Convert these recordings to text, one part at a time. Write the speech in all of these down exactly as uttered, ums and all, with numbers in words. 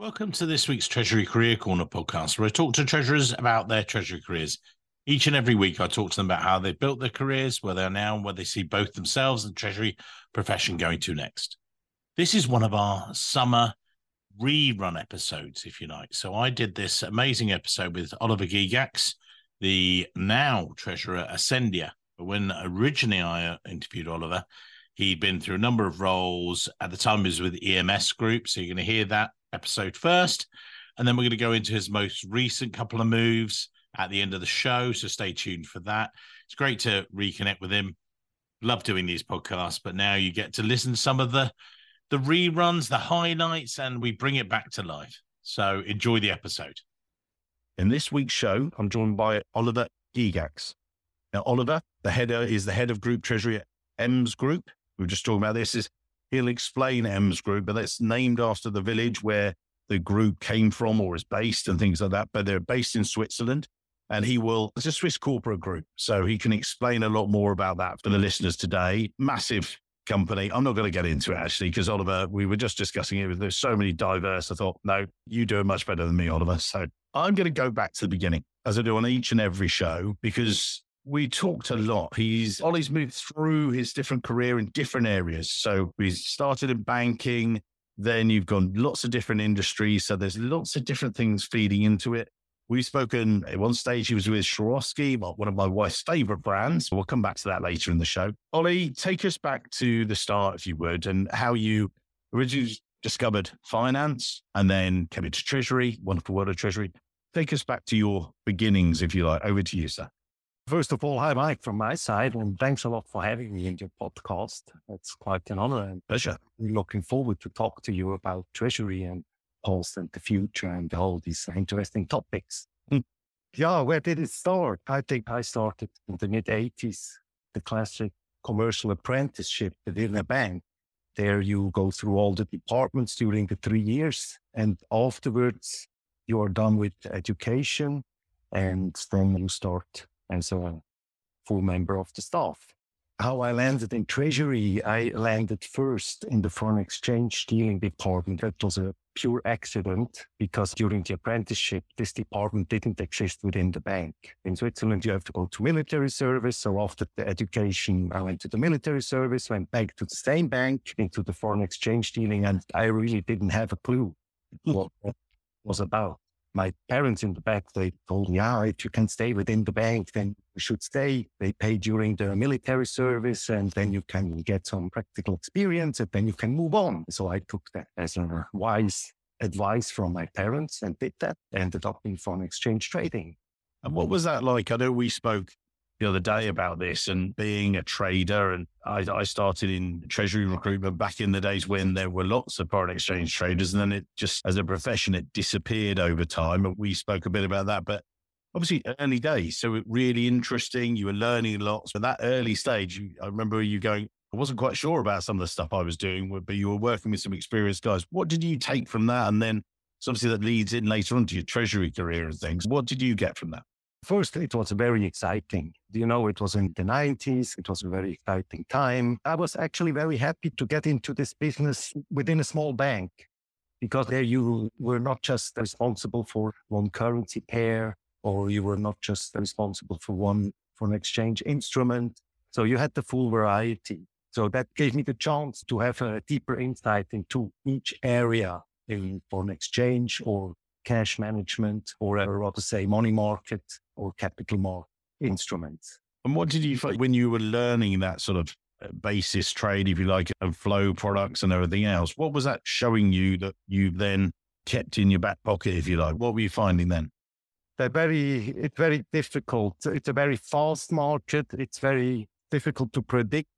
Welcome to this week's Treasury Career Corner podcast, where I talk to treasurers about their treasury careers. Each and every week, I talk to them about how they built their careers, where they are now, and where they see both themselves and the treasury profession going to next. This is one of our summer rerun episodes, if you like. So I did this amazing episode with Oliver Gygax, the now treasurer Asendia. When originally I interviewed Oliver, he'd been through a number of roles. At the time, he was with E M S Group, so you're going to hear that episode first, and then we're going to go into his most recent couple of moves at the end of the show, so stay tuned for that. It's great to reconnect with him. Love doing these podcasts, but now you get to listen to some of the the reruns, the highlights, and we bring it back to life. So enjoy the episode. In this week's show, I'm joined by Oliver Gygax. Now, Oliver, the header is the head of group treasury at E M S Group. We were just talking about this. Is He'll explain E M S Group, but that's named after the village where the group came from or is based and things like that. But they're based in Switzerland, and he will, it's a Swiss corporate group. So he can explain a lot more about that for the listeners today. Massive company. I'm not going to get into it actually, because Oliver, we were just discussing it. There's so many diverse. I thought, no, you do it much better than me, Oliver. So I'm going to go back to the beginning as I do on each and every show, because we talked a lot. He's Ollie's moved through his different career in different areas. So we started in banking, then you've gone lots of different industries. So there's lots of different things feeding into it. We've spoken at one stage, he was with Swarovski, one of my wife's favorite brands. We'll come back to that later in the show. Ollie, take us back to the start, if you would, and how you originally discovered finance and then came into treasury, wonderful world of treasury. Take us back to your beginnings, if you like. Over to you, sir. First of all, hi, Mike, from my side, and thanks a lot for having me in your podcast. It's quite an honor and pleasure. Looking forward to talk to you about treasury and post and the future and all these interesting topics. Mm. Yeah, where did it start? I think I started in the mid eighties, the classic commercial apprenticeship within a bank. There you go through all the departments during the three years, and afterwards you are done with education, and then you start and so I'm a full member of the staff. How I landed in treasury, I landed first in the foreign exchange dealing department. That was a pure accident, because during the apprenticeship, this department didn't exist within the bank. In Switzerland, you have to go to military service. So after the education, I went to the military service, went back to the same bank, into the foreign exchange dealing, and I really didn't have a clue what it was about. My parents in the back, they told me, ah, if you can stay within the bank, then you should stay. They pay during the military service, and then you can get some practical experience, and then you can move on. So I took that as a wise advice from my parents and did that. Ended up in foreign exchange trading. And what was that like? I know we spoke the other day about this and being a trader. And I, I started in treasury recruitment back in the days when there were lots of foreign exchange traders. And then it just, as a profession, it disappeared over time. And we spoke a bit about that, but obviously early days. So it really interesting. You were learning lots. But that early stage, you, I remember you going, I wasn't quite sure about some of the stuff I was doing, but you were working with some experienced guys. What did you take from that? And then so obviously that leads in later on to your treasury career and things. What did you get from that? First, it was very exciting. You know, it was in the nineties. It was a very exciting time. I was actually very happy to get into this business within a small bank, because there you were not just responsible for one currency pair, or you were not just responsible for one foreign exchange instrument. So you had the full variety. So that gave me the chance to have a deeper insight into each area in foreign exchange or cash management, or I would rather say money market or capital market instruments. And what did you find when you were learning that sort of basis trade, if you like, and flow products and everything else? What was that showing you that you then kept in your back pocket, if you like? What were you finding then? They're very, it's very difficult. It's a very fast market. It's very difficult to predict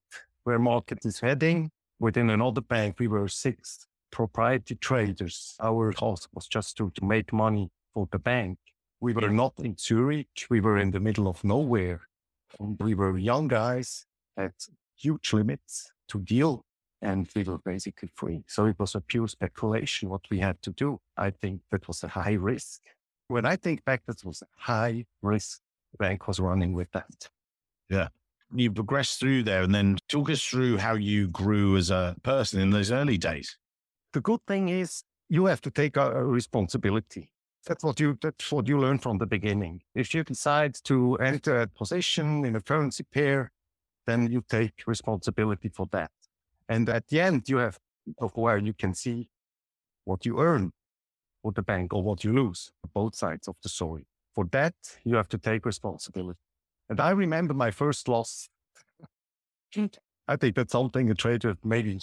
where market is heading. Within another bank, we were sixth proprietary traders. Our task was just to, to make money for the bank. We were not in Zurich. We were in the middle of nowhere. And we were young guys at huge limits to deal, and we were basically free. So it was a pure speculation what we had to do. I think that was a high risk. When I think back, that was a high risk. The bank was running with that. Yeah. You progressed through there, and then talk us through how you grew as a person in those early days. The good thing is you have to take a responsibility. That's what you, that's what you learn from the beginning. If you decide to enter a position in a currency pair, then you take responsibility for that. And at the end, you have of where you can see what you earn for the bank or what you lose, both sides of the story. For that, you have to take responsibility. And I remember my first loss. I think that's something a trader maybe,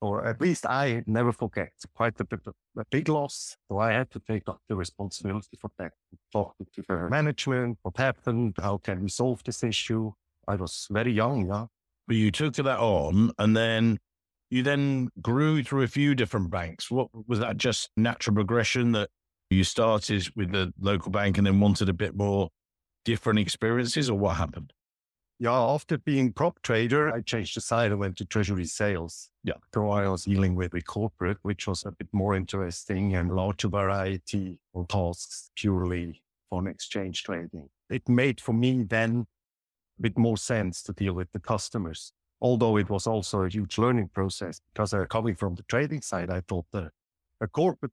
or at least I never forget. Quite a, a big loss. So I had to take up the responsibility for that. Talk to the management, what happened, how can we solve this issue? I was very young, yeah. But you took that on, and then you then grew through a few different banks. What was that, just natural progression that you started with the local bank and then wanted a bit more different experiences, or what happened? Yeah, after being prop trader, I changed the side and went to treasury sales. Yeah. So I was dealing with a corporate, which was a bit more interesting and larger variety of tasks purely on exchange trading. It made for me then a bit more sense to deal with the customers, although it was also a huge learning process, because uh, coming from the trading side, I thought that a corporate,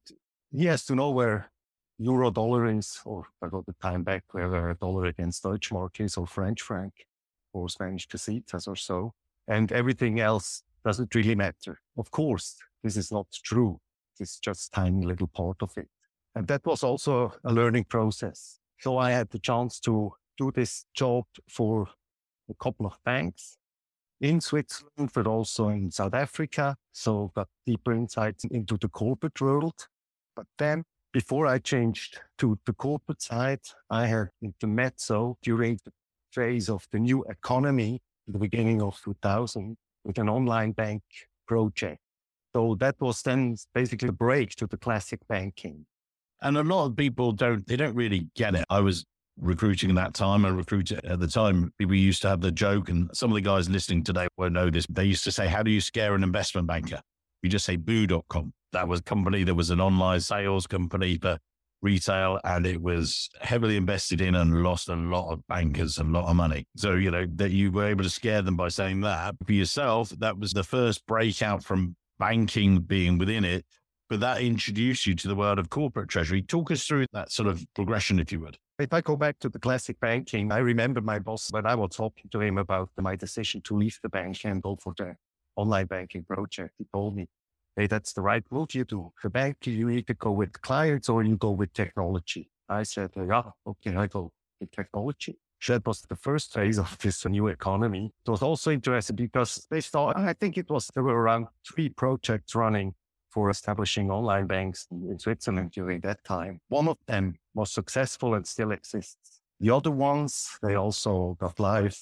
he has to know where euro dollar is, or I got the time back where a dollar against Deutschmark is, or French franc, or Spanish pesetas or so, and everything else doesn't really matter. Of course, this is not true. It's just a tiny little part of it. And that was also a learning process. So I had the chance to do this job for a couple of banks in Switzerland, but also in South Africa. So got deeper insights into the corporate world. But then before I changed to the corporate side, I had intermezzo during the phase of the new economy at the beginning of two thousand with an online bank project. So that was then basically a break to the classic banking. And a lot of people don't, they don't really get it. I was recruiting at that time and recruited at the time. We used to have the joke, and some of the guys listening today won't know this. They used to say, how do you scare an investment banker? You just say boo dot com. That was a company that was an online sales company for retail, and it was heavily invested in and lost a lot of bankers, a lot of money. So, you know, that you were able to scare them by saying that. For yourself, that was the first breakout from banking being within it, but that introduced you to the world of corporate treasury. Talk us through that sort of progression, if you would. If I go back to the classic banking, I remember my boss, when I was talking to him about my decision to leave the bank and go for the online banking project, he told me, hey, that's the right move you do. The bank, you either go with clients or you go with technology. I said, yeah, okay, I go with technology. That was the first phase of this new economy. It was also interesting because they thought, I think it was, there were around three projects running for establishing online banks in Switzerland during that time. One of them was successful and still exists. The other ones, they also got live,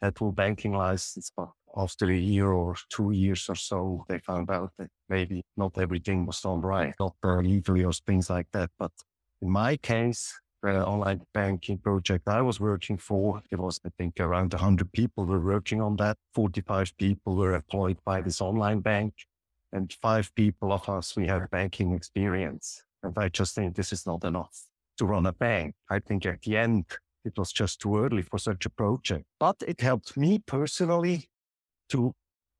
had full banking license, but after a year or two years or so, they found out that maybe not everything was done right, not legally or things like that. But in my case, the online banking project I was working for, it was, I think, around one hundred people were working on that. forty-five people were employed by this online bank, and five people of us, we have banking experience. And I just think this is not enough to run a bank. I think at the end, it was just too early for such a project. But it helped me personally to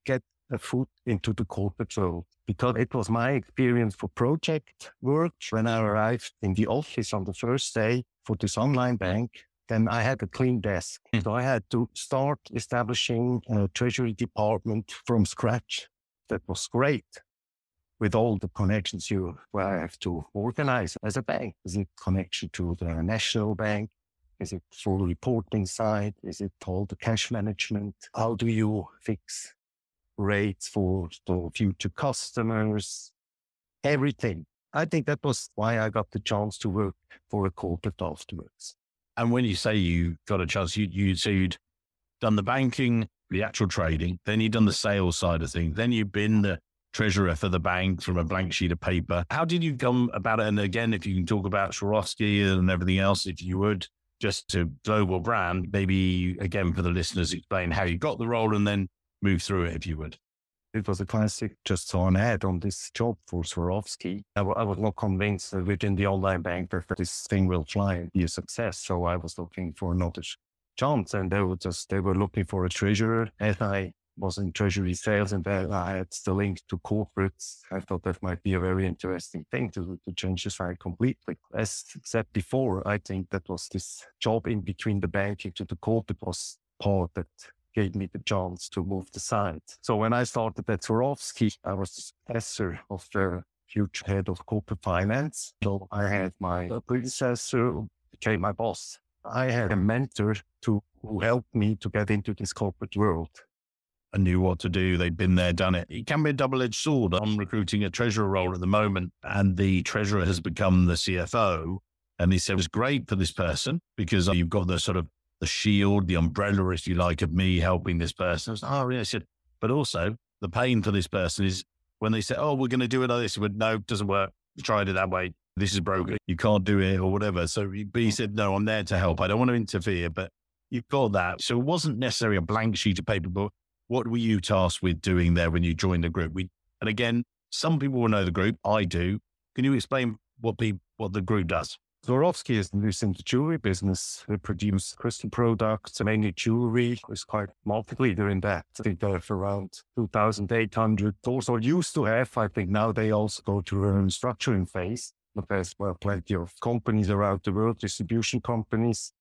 get a foot into the corporate world, because it was my experience for project work. When I arrived in the office on the first day for this online bank, then I had a clean desk. Mm. So I had to start establishing a treasury department from scratch. That was great, with all the connections you where I have to organize as a bank. Is it connection to the national bank? Is it full reporting side? Is it all the cash management? How do you fix rates for the future customers? Everything. I think that was why I got the chance to work for a corporate afterwards. And when you say you got a chance, you, you so you'd done the banking, the actual trading, then you'd done the sales side of things, then you'd been the treasurer for the bank from a blank sheet of paper. How did you come about it? And again, if you can talk about Swarovski and everything else, if you would, just to global brand, maybe again for the listeners, explain how you got the role and then move through it, if you would. It was a classic, just saw an ad on this job for Swarovski. I, w- I was not convinced that within the online bank, this thing will fly and be a success. So I was looking for another chance, and they were just, they were looking for a treasurer, as I was in treasury sales, and then I had the link to corporates. I thought that might be a very interesting thing to, to change the side completely. As said before, I think that was this job in between the banking to the corporate was part that gave me the chance to move the side. So when I started at Swarovski, I was the successor of the huge head of corporate finance. So I had my predecessor became my boss. I had a mentor to, who helped me to get into this corporate world. I knew what to do. They'd been there, done it. It can be a double-edged sword. I'm recruiting a treasurer role at the moment, and the treasurer has become the C F O. And he said, it's great for this person because you've got the sort of the shield, the umbrella, if you like, of me helping this person. I was like, oh, yeah. I said, but also the pain for this person is when they say, oh, we're going to do it like this. He went, no, it doesn't work. We tried it that way. This is broken. You can't do it or whatever. So but he said, no, I'm there to help. I don't want to interfere, but you've got that. So it wasn't necessarily a blank sheet of paper, but what were you tasked with doing there when you joined the group? We, and again, some people will know the group. I do. Can you explain what people, what the group does? Swarovski is in the jewelry business. They produce crystal products, mainly jewelry. It's quite market leader in that. I think they have around two thousand eight hundred stores, or used to have. I think now they also go to a restructuring phase. But there's well, plenty of companies around the world, distribution companies,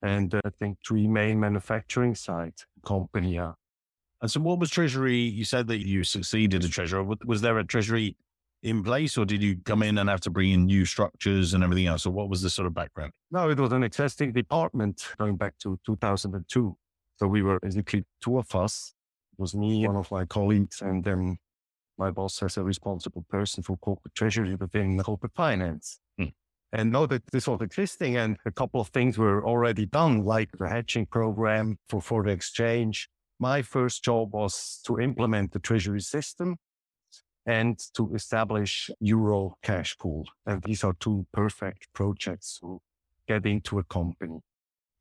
and uh, I think three main manufacturing side company are. And so what was treasury? You said that you succeeded a treasurer. Was there a treasury in place, or did you come in and have to bring in new structures and everything else? Or what was the sort of background? No, it was an existing department going back to two thousand two. So we were basically two of us. It was me, one of my colleagues, and then my boss as a responsible person for corporate treasury within corporate finance. Hmm. And now that this was existing and a couple of things were already done, like the hedging program for foreign exchange. My first job was to implement the treasury system and to establish Euro cash pool. And these are two perfect projects to get into a company.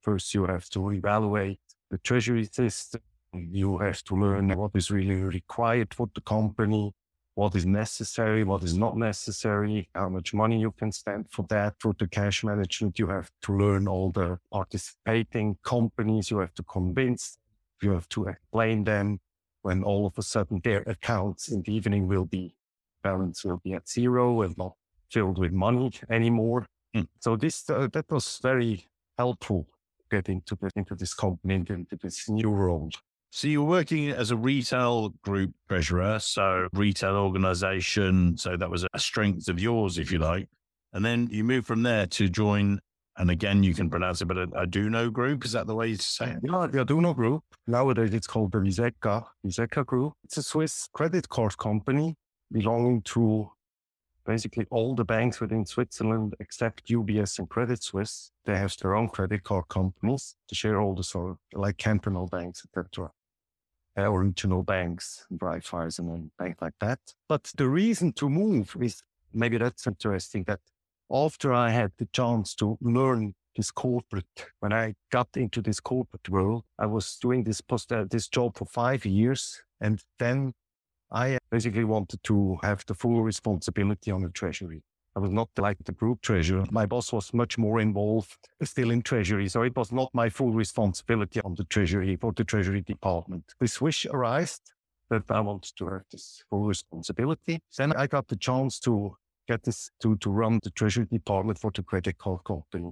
First, you have to evaluate the treasury system. You have to learn what is really required for the company, what is necessary, what is not necessary, how much money you can spend for that. For the cash management, you have to learn all the participating companies. You have to convince. You have to explain them when all of a sudden their accounts in the evening will be, balance will be at zero and not filled with money anymore. Mm. So this, uh, that was very helpful to get into, the, into this company, into this new role. So you're working as a retail group treasurer, so retail organization. So that was a strength of yours, if you like. And then you move from there to join, and again, you can pronounce it, but Aduno Group, is that the way you say it? Yeah, the Aduno Group. Nowadays, it's called the Viseca, Viseca Group. It's a Swiss credit card company belonging to basically all the banks within Switzerland, except U B S and Credit Suisse. They have their own credit card companies. The shareholders are like cantonal banks, et cetera, or regional banks, Raiffeisen and banks like that. But the reason to move is, maybe that's interesting, that after I had the chance to learn this corporate, when I got into this corporate world, I was doing this post, uh, this job for five years. And then I basically wanted to have the full responsibility on the treasury. I was not like the group treasurer. My boss was much more involved still in treasury. So it was not my full responsibility on the treasury for the treasury department. This wish arose that I wanted to have this full responsibility. Then I got the chance to get this to, to run the treasury department for the credit card company.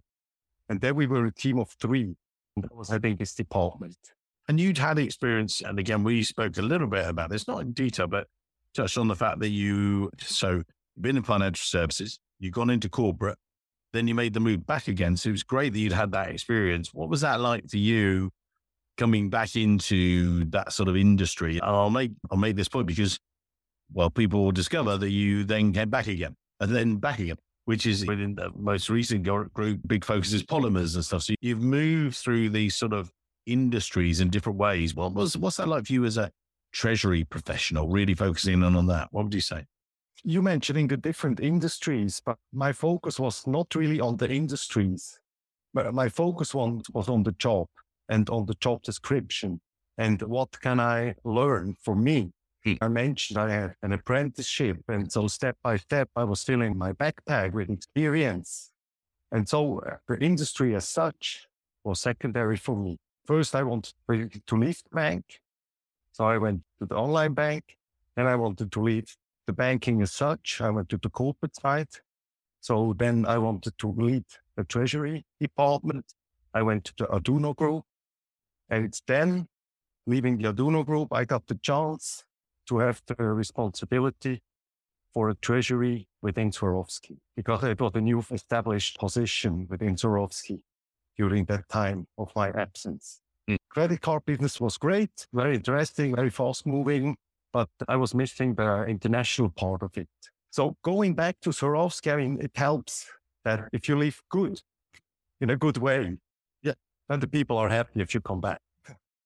And there we were a team of three, and that was heading this department. And you'd had experience, and again, we spoke a little bit about this, not in detail, but touched on the fact that you, so been in financial services, you've gone into corporate, then you made the move back again. So it was great that you'd had that experience. What was that like for you coming back into that sort of industry? And I'll make, I'll make this point because, well, people will discover that you then came back again and then back again, which is within the most recent group, big focus is polymers and stuff. So you've moved through these sort of industries in different ways. Well, what's, what's that like for you as a treasury professional, really focusing on, on that? What would you say? You mentioning the different industries, but my focus was not really on the industries, but my focus on, was on the job and on the job description and what can I learn for me. I mentioned I had an apprenticeship, and so step by step, I was filling my backpack with experience. And so the industry as such was secondary for me. First, I wanted to leave the bank. So I went to the online bank and I wanted to leave the banking as such. I went to the corporate side. So then I wanted to lead the treasury department. I went to the Aduno Group, and it's then leaving the Aduno Group, I got the chance to have the responsibility for a treasury within Swarovski, because I got a new established position within Swarovski during that time of my absence. Mm. Credit card business was great, very interesting, very fast moving, but I was missing the international part of it. So going back to Swarovski, I mean, it helps that if you leave good, in a good way, yeah, then the people are happy if you come back.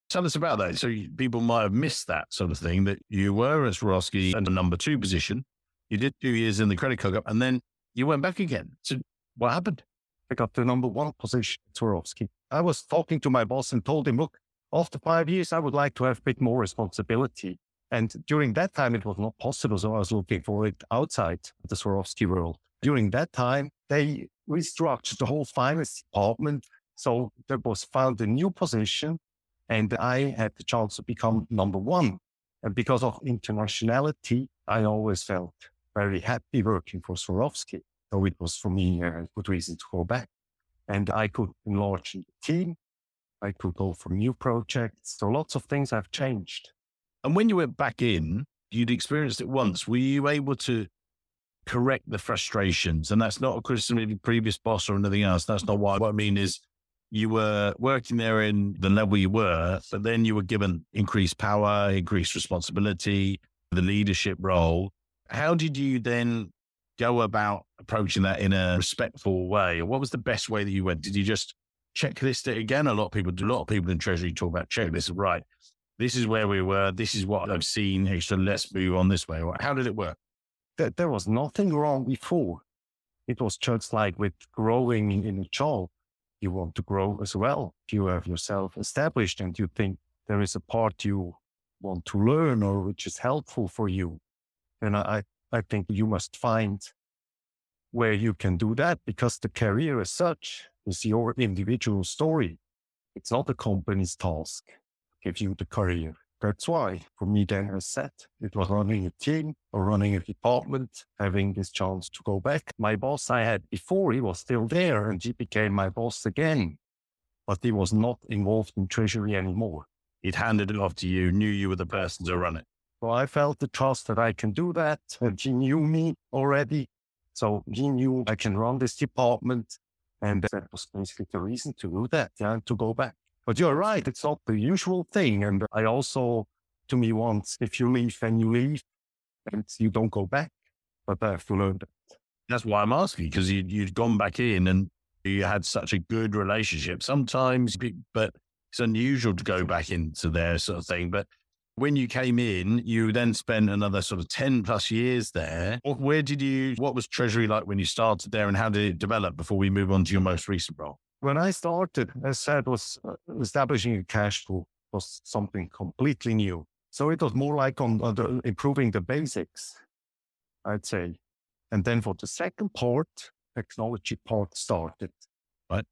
Tell us about that. So you, people might have missed that sort of thing, that you were at Swarovski in a number two position. You did two years in the credit card, and then you went back again. So what happened? I got the number one position at Swarovski. I was talking to my boss and told him, look, after five years, I would like to have a bit more responsibility. And during that time, it was not possible. So I was looking for it outside the Swarovski world. During that time, they restructured the whole finance department. So there was found a new position, and I had the chance to become number one. And because of internationality, I always felt very happy working for Swarovski. So it was for me a good reason to go back. And I could enlarge the team. I could go for new projects. So lots of things have changed. And when you went back in, you'd experienced it once. Were you able to correct the frustrations? And that's not a criticism of your previous boss or anything else. That's not what I, what I mean is you were working there in the level you were, but then you were given increased power, increased responsibility, the leadership role. How did you then go about approaching that in a respectful way? What was the best way that you went? Did you just checklist it again? A lot of people do. A lot of people in Treasury talk about checklists, right? This is where we were. This is what I've seen. Hey, so let's move on this way. How did it work? There, there was nothing wrong before. It was just like with growing in a job. You want to grow as well. You have yourself established and you think there is a part you want to learn or which is helpful for you. And I, I think you must find where you can do that, because the career as such is your individual story. It's not the company's task. Give you the career. That's why for me then, as said, it was running a team or running a department, having this chance to go back. My boss I had before, he was still there and he became my boss again, but he was not involved in treasury anymore. He'd handed it off to you, knew you were the person to run it. So I felt the trust that I can do that, and he knew me already. So he knew I can run this department, and that was basically the reason to do that, yeah, and to go back. But you're right, it's not the usual thing. And I also, to me once, if you leave and you leave, and you don't go back, but I have to learn that. That's why I'm asking, because you, you'd gone back in and you had such a good relationship. Sometimes, but it's unusual to go back into there sort of thing. But when you came in, you then spent another sort of ten plus years there. Where did you, what was Treasury like when you started there, and how did it develop before we move on to your most recent role? When I started, as said, was establishing a cash flow was something completely new. So it was more like on, on the, improving the basics, I'd say. And then for the second part, technology part started. Right.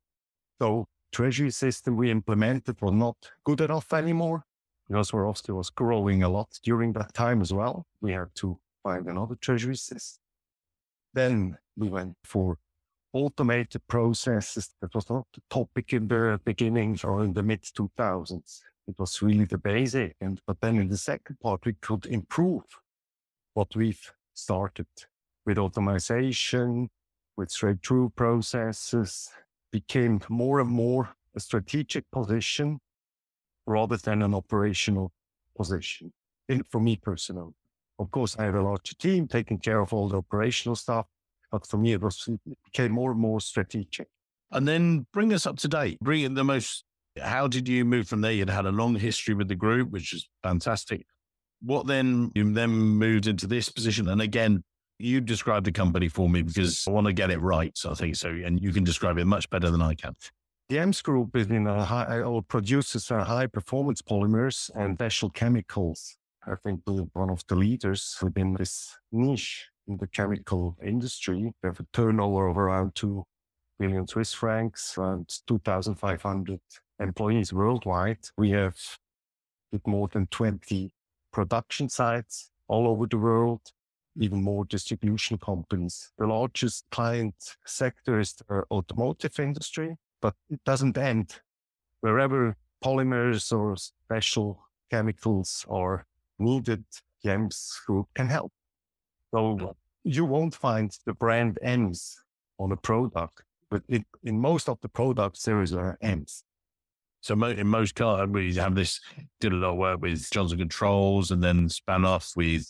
So treasury system we implemented was not good enough anymore, because Swarovski was growing a lot during that time as well. We had to find another treasury system. Then we went for automated processes. That was not the topic in the beginning or in the mid two thousands. It was really the basic. And, but then in the second part, we could improve what we've started with automation, with straight-through processes, became more and more a strategic position rather than an operational position, and for me personally. Of course, I have a larger team taking care of all the operational stuff, but for me, it, was, it became more and more strategic. And then bring us up to date. Bring in the most, how did you move from there? You'd had a long history with the group, which is fantastic. What then, you then moved into this position. And again, you described the company for me because I want to get it right. So I think so. And you can describe it much better than I can. The E M S Group is in a high, or produces a high performance polymers and special chemicals. I think we're one of the leaders within this niche. In the chemical industry, we have a turnover of around two billion Swiss francs, around two thousand five hundred employees worldwide. We have with more than twenty production sites all over the world, even more distribution companies. The largest client sector is the automotive industry, but it doesn't end. Wherever polymers or special chemicals are needed, the E M S Group can help. So you won't find the brand E M S on a product, but it, in most of the products, there is an E M S. So in most cars, we have this, did a lot of work with Johnson Controls and then span off with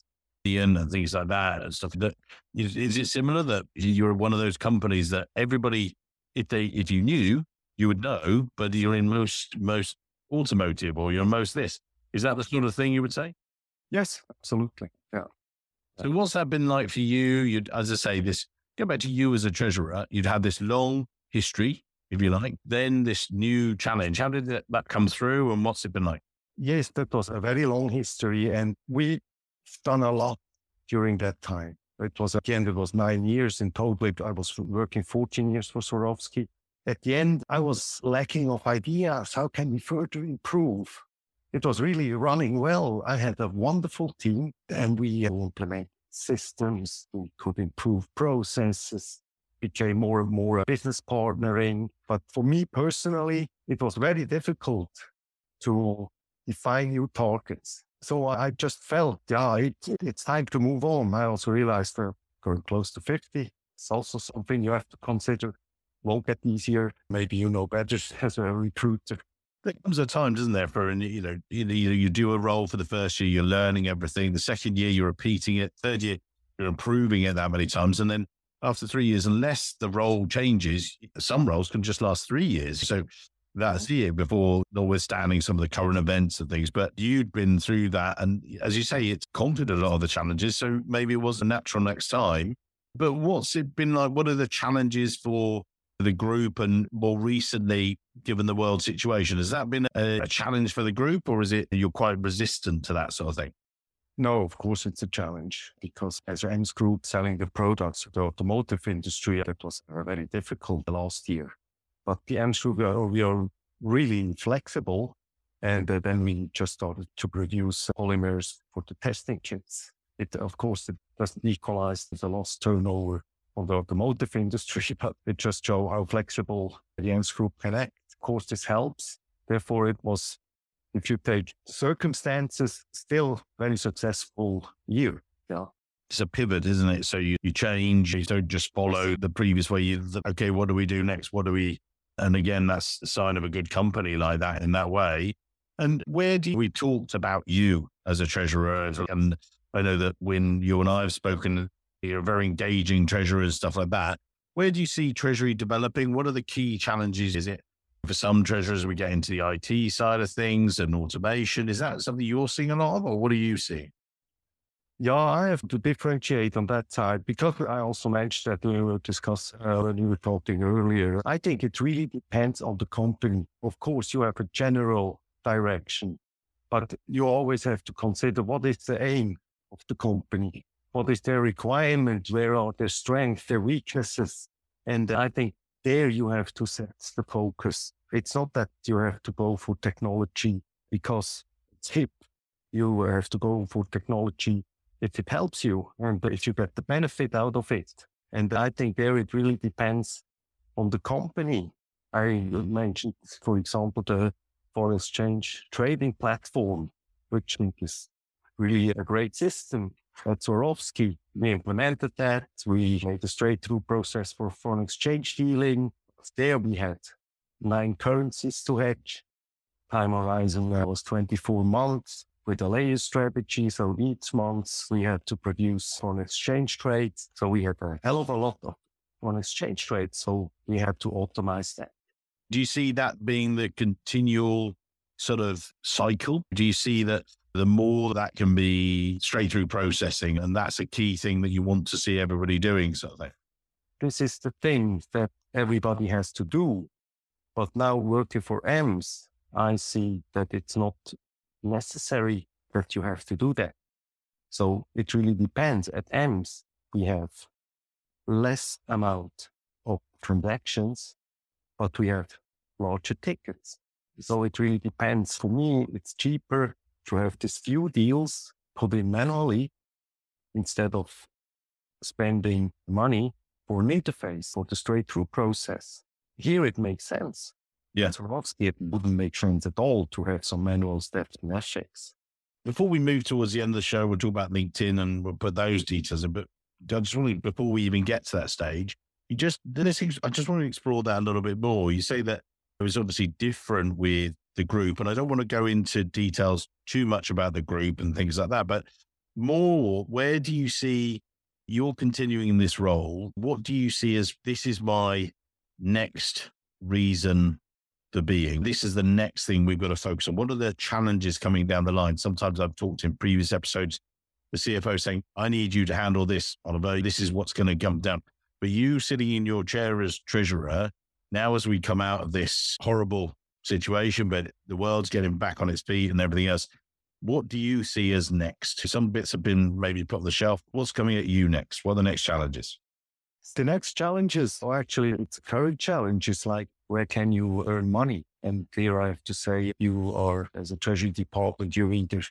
Ian and things like that and stuff. That, is, is it similar that you're one of those companies that everybody, if they, if you knew, you would know, but you're in most, most automotive or you're most this. Is that the sort of thing you would say? Yes, absolutely. Yeah. So what's that been like for you? You'd, as I say, this, go back to you as a treasurer, you'd have this long history, if you like, then this new challenge. How did that, that come through and what's it been like? Yes, that was a very long history and we've done a lot during that time. It was, again, it was nine years in total. I was working fourteen years for Swarovski. At the end, I was lacking of ideas. How can we further improve? It was really running well. I had a wonderful team and we implemented systems. We could improve processes, became more and more a business partnering. But for me personally, it was very difficult to define new targets. So I just felt, yeah, it, it's time to move on. I also realized we're going close to fifty. It's also something you have to consider. Won't get easier. Maybe you know better as a recruiter. There comes a time, doesn't there, for, you know, you know, you do a role for the first year, you're learning everything. The second year, you're repeating it. Third year, you're improving it that many times. And then after three years, unless the role changes, some roles can just last three years. So that's the year before, notwithstanding some of the current events and things. But you'd been through that. And as you say, it's conquered a lot of the challenges. So maybe it was a natural next time. But what's it been like? What are the challenges for the group and more recently, given the world situation? Has that been a, a challenge for the group or is it you're quite resistant to that sort of thing? No, of course it's a challenge because as an E M S Group selling the products to the automotive industry, that was very difficult last year. But the E M S Group, we are, we are really flexible. And uh, then we just started to produce polymers for the testing kits. It, of course, it doesn't equalize the lost turnover on the automotive industry, but it just shows how flexible the E M S Group can act. Of course, this helps. Therefore, it was, if you take circumstances, still very successful year. Yeah. It's a pivot, isn't it? So you, you change, you don't just follow the previous way. You, okay, what do we do next? What do we, and again, that's a sign of a good company like that in that way. And where do you, we talked about you as a treasurer? And I know that when you and I have spoken, you're very engaging treasurers, stuff like that. Where do you see treasury developing? What are the key challenges? Is it for some treasurers, we get into the I T side of things and automation? Is that something you're seeing a lot of, or what do you see? Yeah, I have to differentiate on that side because I also mentioned that we will discuss uh, when we were talking earlier. I think it really depends on the company. Of course, you have a general direction, but you always have to consider what is the aim of the company. What is their requirement? Where are their strengths, their weaknesses? And I think there you have to set the focus. It's not that you have to go for technology because it's hip. You have to go for technology if it helps you and if you get the benefit out of it. And I think there it really depends on the company. I mentioned, for example, the foreign exchange trading platform, which I think is really a great system. At Swarovski, we implemented that. We made a straight-through process for foreign exchange dealing. There we had nine currencies to hedge. Time horizon was twenty-four months with a layer strategy. So each month we had to produce foreign exchange trades. So we had a hell of a lot of foreign exchange trades. So we had to optimize that. Do you see that being the continual sort of cycle? Do you see that? The more that can be straight through processing. And that's a key thing that you want to see everybody doing sort of thing. This is the thing that everybody has to do. But now working for E M S, I see that it's not necessary that you have to do that. So it really depends. At E M S, we have less amount of transactions, but we have larger tickets. So it really depends. For me, it's cheaper to have these few deals, put in manually, instead of spending money for an interface or the straight-through process. Here it makes sense. Yeah. And for us, it wouldn't make sense at all to have some manual steps and aspects. Before we move towards the end of the show, we'll talk about LinkedIn and we'll put those details in. But I just want to, before we even get to that stage, you just, this, I just want to explore that a little bit more. You say that it was obviously different with the group, and I don't want to go into details too much about the group and things like that, but more, where do you see you're continuing in this role? What do you see as, this is my next reason for being? This is the next thing we've got to focus on. What are the challenges coming down the line? Sometimes I've talked in previous episodes, the C F O saying, I need you to handle this, Oliver. This is what's going to come down. But you sitting in your chair as treasurer, now as we come out of this horrible situation, but the world's getting back on its feet and everything else, what do you see as next? Some bits have been maybe put on the shelf. What's coming at you next? What are the next challenges? The next challenges, or actually it's a current challenge, is like, where can you earn money? And here I have to say, you are, as a treasury department, you need to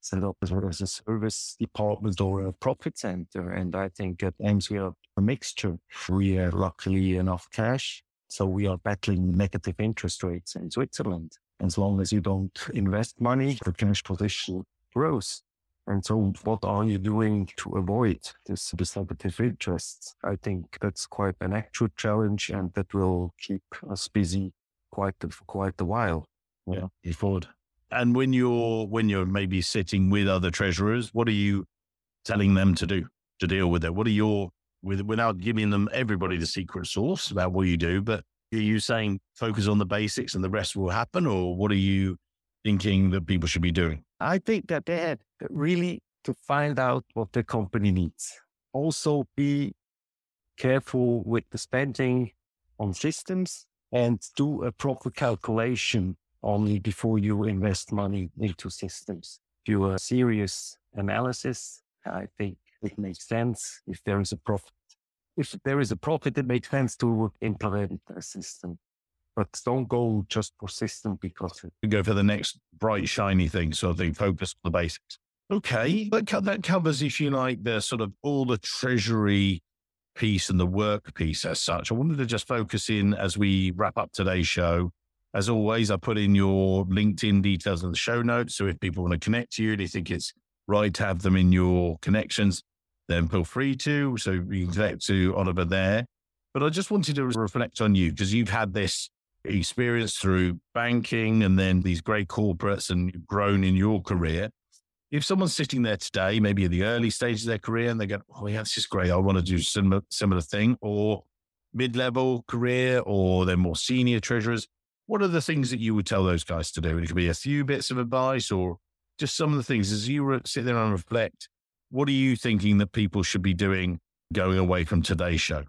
set up as, as a service department or a profit center. And I think at E M S, we are a mixture. We are luckily enough cash. So we are battling negative interest rates in Switzerland. As long as you don't invest money, the cash position grows. And so what are you doing to avoid this negative interests? I think that's quite an actual challenge, and that will keep us busy quite a, quite a while. Yeah, yeah. Forward. And when you're, when you're maybe sitting with other treasurers, what are you telling them to do to deal with it? What are your, with, without giving them everybody the secret sauce about what you do, but are you saying focus on the basics and the rest will happen? Or what are you thinking that people should be doing? I think that they had really to find out what the company needs. Also be careful with the spending on systems and do a proper calculation only before you invest money into systems. Do a serious analysis. I think it makes sense if there is a profit. If there is a profit, it makes sense to implement a system. But don't go just for system because... You go for the next bright, shiny thing, so they focus on the basics. Okay, that, co- that covers, if you like, the sort of all the treasury piece and the work piece as such. I wanted to just focus in as we wrap up today's show. As always, I put in your LinkedIn details in the show notes. So if people want to connect to you, they think it's right to have them in your connections, then feel free to. So you can connect to Oliver there. But I just wanted to reflect on you, because you've had this experience through banking and then these great corporates and grown in your career. If someone's sitting there today, maybe in the early stages of their career, and they go, oh yeah, this is great, I want to do similar similar thing, or mid-level career, or they're more senior treasurers, what are the things that you would tell those guys to do? And it could be a few bits of advice or just some of the things as you sit there and reflect, what are you thinking that people should be doing going away from today's show?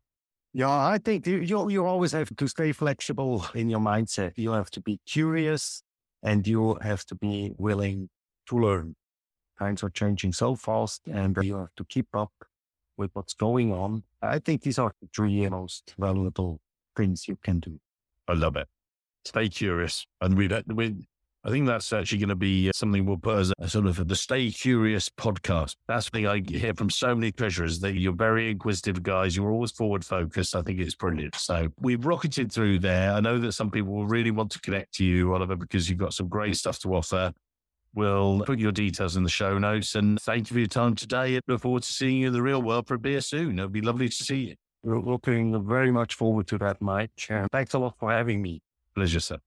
Yeah, I think you you always have to stay flexible in your mindset. You have to be curious and you have to be willing to learn. Times are changing so fast and you have to keep up with what's going on. I think these are the three most valuable things you can do. I love it. Stay curious. And we, we I think that's actually going to be something we'll put as a sort of the Stay Curious podcast. That's the thing I hear from so many treasurers, that you're very inquisitive guys. You're always forward focused. I think it's brilliant. So we've rocketed through there. I know that some people will really want to connect to you, Oliver, because you've got some great stuff to offer. We'll put your details in the show notes, and thank you for your time today. I look forward to seeing you in the real world for a beer soon. It'll be lovely to see you. We're looking very much forward to that, Mike. Thanks a lot for having me. Pleasure, sir.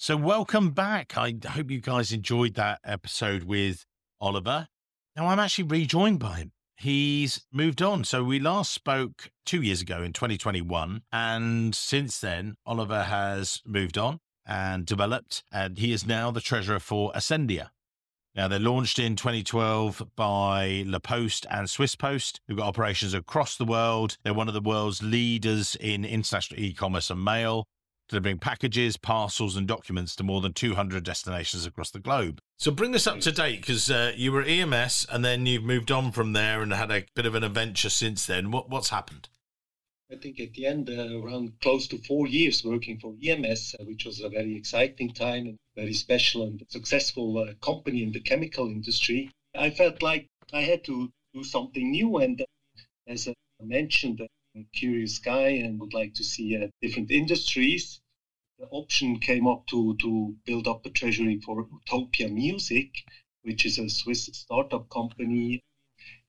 So welcome back. I hope you guys enjoyed that episode with Oliver. Now I'm actually rejoined by him. He's moved on. So we last spoke two years ago in twenty twenty-one. And since then, Oliver has moved on and developed, and he is now the treasurer for Asendia. Now they're launched in twenty twelve by La Poste and Swiss Post. They've got operations across the world. They're one of the world's leaders in international e-commerce and mail, delivering packages, parcels, and documents to more than two hundred destinations across the globe. So bring this up to date, because uh, you were at E M S and then you've moved on from there and had a bit of an adventure since then. What, what's happened? I think at the end, uh, around close to four years working for E M S, uh, which was a very exciting time, and very special and successful uh, company in the chemical industry. I felt like I had to do something new. And uh, as I mentioned, I'm a curious guy and would like to see uh, different industries. The option came up to, to build up a treasury for Utopia Music, which is a Swiss startup company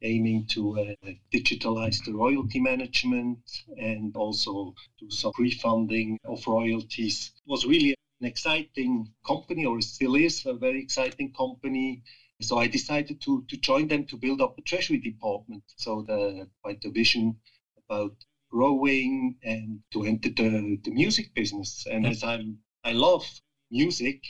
aiming to uh, digitalize the royalty management and also do some pre-funding of royalties. It was really an exciting company, or still is a very exciting company. So I decided to, to join them to build up a treasury department. So the, quite a vision about growing and to enter the, the music business. And as I'm, I love music,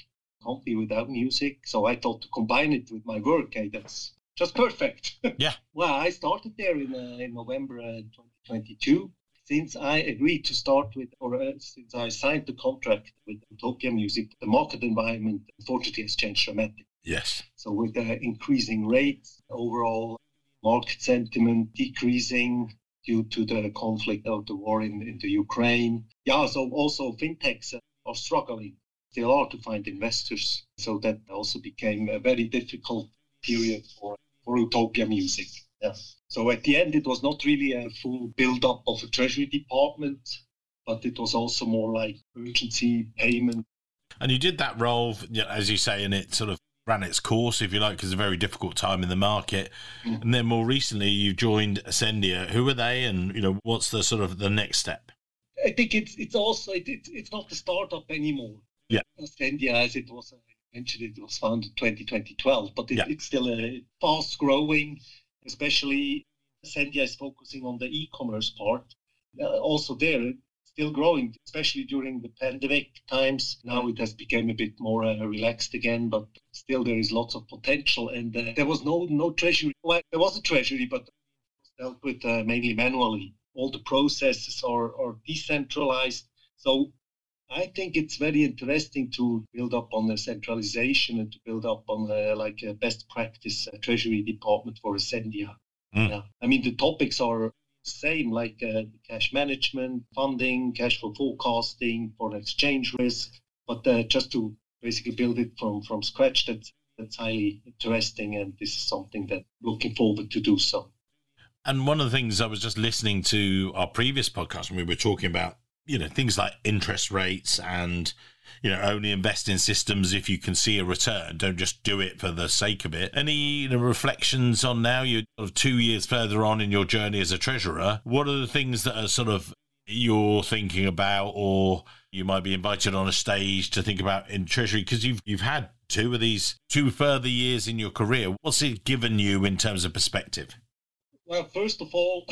can't be without music. So I thought to combine it with my work. Hey, that's just perfect. Yeah. Well, I started there in uh, in November uh, twenty twenty-two. Since I agreed to start with, or uh, since I signed the contract with Utopia Music, the market environment, unfortunately, has changed dramatically. Yes. So with the uh, increasing rates, overall market sentiment decreasing due to the conflict of the war in, in the Ukraine. Yeah, so also fintechs are struggling. They are to find investors. So that also became a very difficult period for For Utopia Music. Yeah. So at the end, it was not really a full build-up of a treasury department, but it was also more like urgency, payment. And you did that role, as you say, and it sort of ran its course, if you like, because it's a very difficult time in the market. Mm-hmm. And then more recently, you joined Asendia. Who are they, and you know, what's the sort of the next step? I think it's it's also it, it's it's not a startup anymore. Yeah. Asendia, as it was. A, Mentioned it was founded twenty twelve, but it, yeah. it's still a fast growing, especially Asendia is focusing on the e-commerce part. Uh, also there, still growing, especially during the pandemic times. Now it has become a bit more uh, relaxed again, but still there is lots of potential. And uh, there was no, no treasury. Well, there was a treasury, but it was dealt with uh, mainly manually. All the processes are, are decentralized. So I think it's very interesting to build up on the centralization and to build up on the, like a best practice uh, treasury department for Asendia. Mm. Yeah. I mean, the topics are the same, like uh, cash management, funding, cash flow forecasting, foreign exchange risk, but uh, just to basically build it from, from scratch, that's, that's highly interesting, and this is something that I'm looking forward to do so. And one of the things I was just listening to our previous podcast when we were talking about, you know, things like interest rates and, you know, only invest in systems if you can see a return. Don't just do it for the sake of it. Any you know, reflections on now? You're sort of two years further on in your journey as a treasurer. What are the things that are sort of you're thinking about, or you might be invited on a stage to think about in treasury? Because you've, you've had two of these, two further years in your career. What's it given you in terms of perspective? Well, first of all,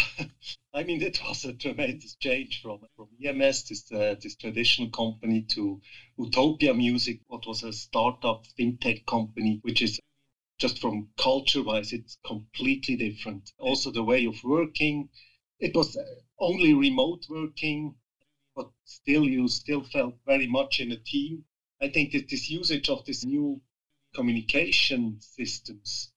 I mean, it was a tremendous change from, from E M S, this, uh, this traditional company, to Utopia Music, what was a startup fintech company, which is just from culture-wise, it's completely different. Also, the way of working, it was only remote working, but still, you still felt very much in a team. I think that this usage of this new communication systems,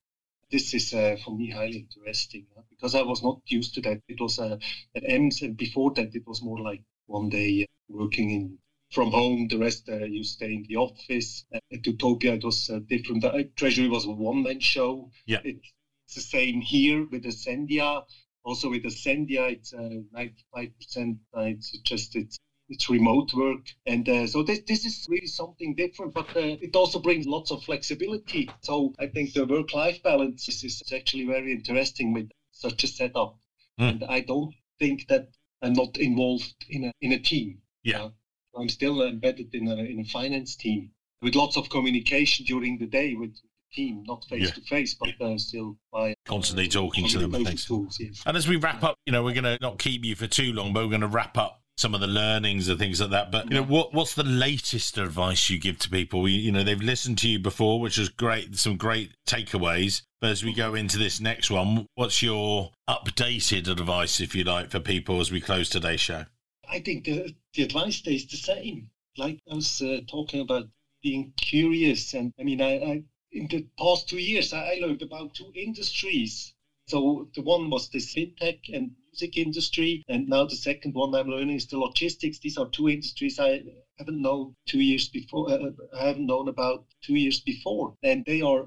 this is, uh, for me, highly interesting, huh? Because I was not used to that. It was uh, at E M S, and before that, it was more like one day working in from home, the rest uh, you stay in the office. At Utopia, it was uh, different. The treasury was a one-man show. Yeah. It's the same here with Asendia. Also with Asendia, it's uh, ninety-five percent, uh, it's just it's, it's remote work. And uh, so this, this is really something different, but uh, it also brings lots of flexibility. So I think the work-life balance is, is actually very interesting with such a setup, mm. and I don't think that I'm not involved in a in a team. Yeah, uh, I'm still embedded in a in a finance team with lots of communication during the day with the team, not face yeah. to face, but uh, still by constantly uh, talking to them. Things. Tools, yes. And as we wrap up, you know, we're going to not keep you for too long, but we're going to wrap up some of the learnings and things like that. But you know, what what's the latest advice you give to people? You, you know, they've listened to you before, which is great, some great takeaways. But as we go into this next one, what's your updated advice, if you like, for people as we close today's show? I think the, the advice stays the same. Like I was uh, talking about being curious. And I mean, I, I in the past two years, I, I learned about two industries. So the one was this fintech and music industry, and now the second one I'm learning is the logistics. These are two industries I haven't known two years before. Uh, I haven't known about two years before, and they are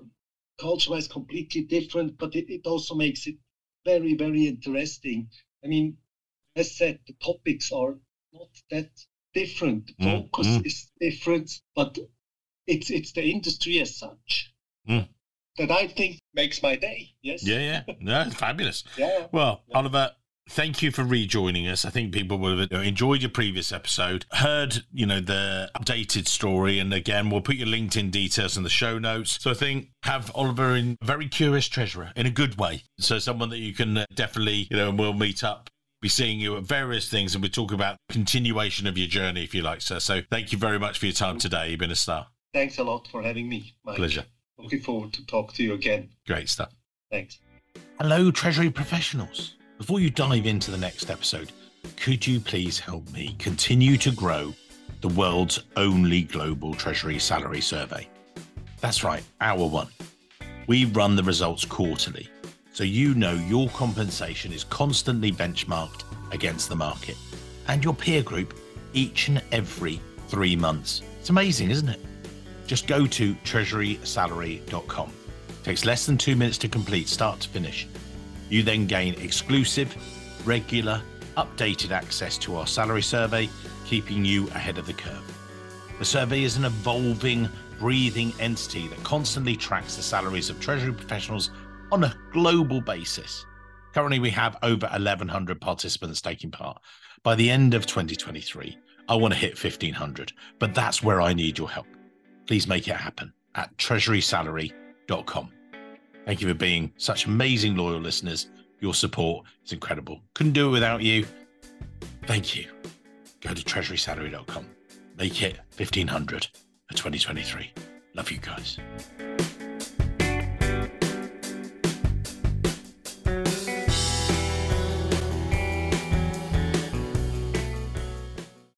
culture-wise completely different. But it, it also makes it very, very interesting. I mean, as said, the topics are not that different. The focus mm-hmm. is different, but it's it's the industry as such. Mm. That I think makes my day. Yes. Yeah, yeah. No, it's fabulous. Yeah. Well, yeah. Oliver, thank you for rejoining us. I think people will have enjoyed your previous episode, heard, you know, the updated story. And again, we'll put your LinkedIn details in the show notes. So I think have Oliver in a very curious treasurer in a good way. So someone that you can definitely, you know, and we'll meet up, be seeing you at various things. And we'll talk about continuation of your journey, if you like, sir. So thank you very much for your time today. You've been a star. Thanks a lot for having me, Mike. Pleasure. Looking forward to talk to you again. Great stuff. Thanks. Hello, Treasury professionals. Before you dive into the next episode, could you please help me continue to grow the world's only global Treasury salary survey? That's right, our one. We run the results quarterly, so you know your compensation is constantly benchmarked against the market and your peer group each and every three months. It's amazing, isn't it? Just go to treasury salary dot com. It takes less than two minutes to complete, start to finish. You then gain exclusive, regular, updated access to our salary survey, keeping you ahead of the curve. The survey is an evolving, breathing entity that constantly tracks the salaries of Treasury professionals on a global basis. Currently, we have over eleven hundred participants taking part. By the end of twenty twenty-three, I want to hit fifteen hundred, but that's where I need your help. Please make it happen at treasury salary dot com. Thank you for being such amazing, loyal listeners. Your support is incredible. Couldn't do it without you. Thank you. Go to treasury salary dot com. Make it fifteen hundred for twenty twenty-three. Love you guys.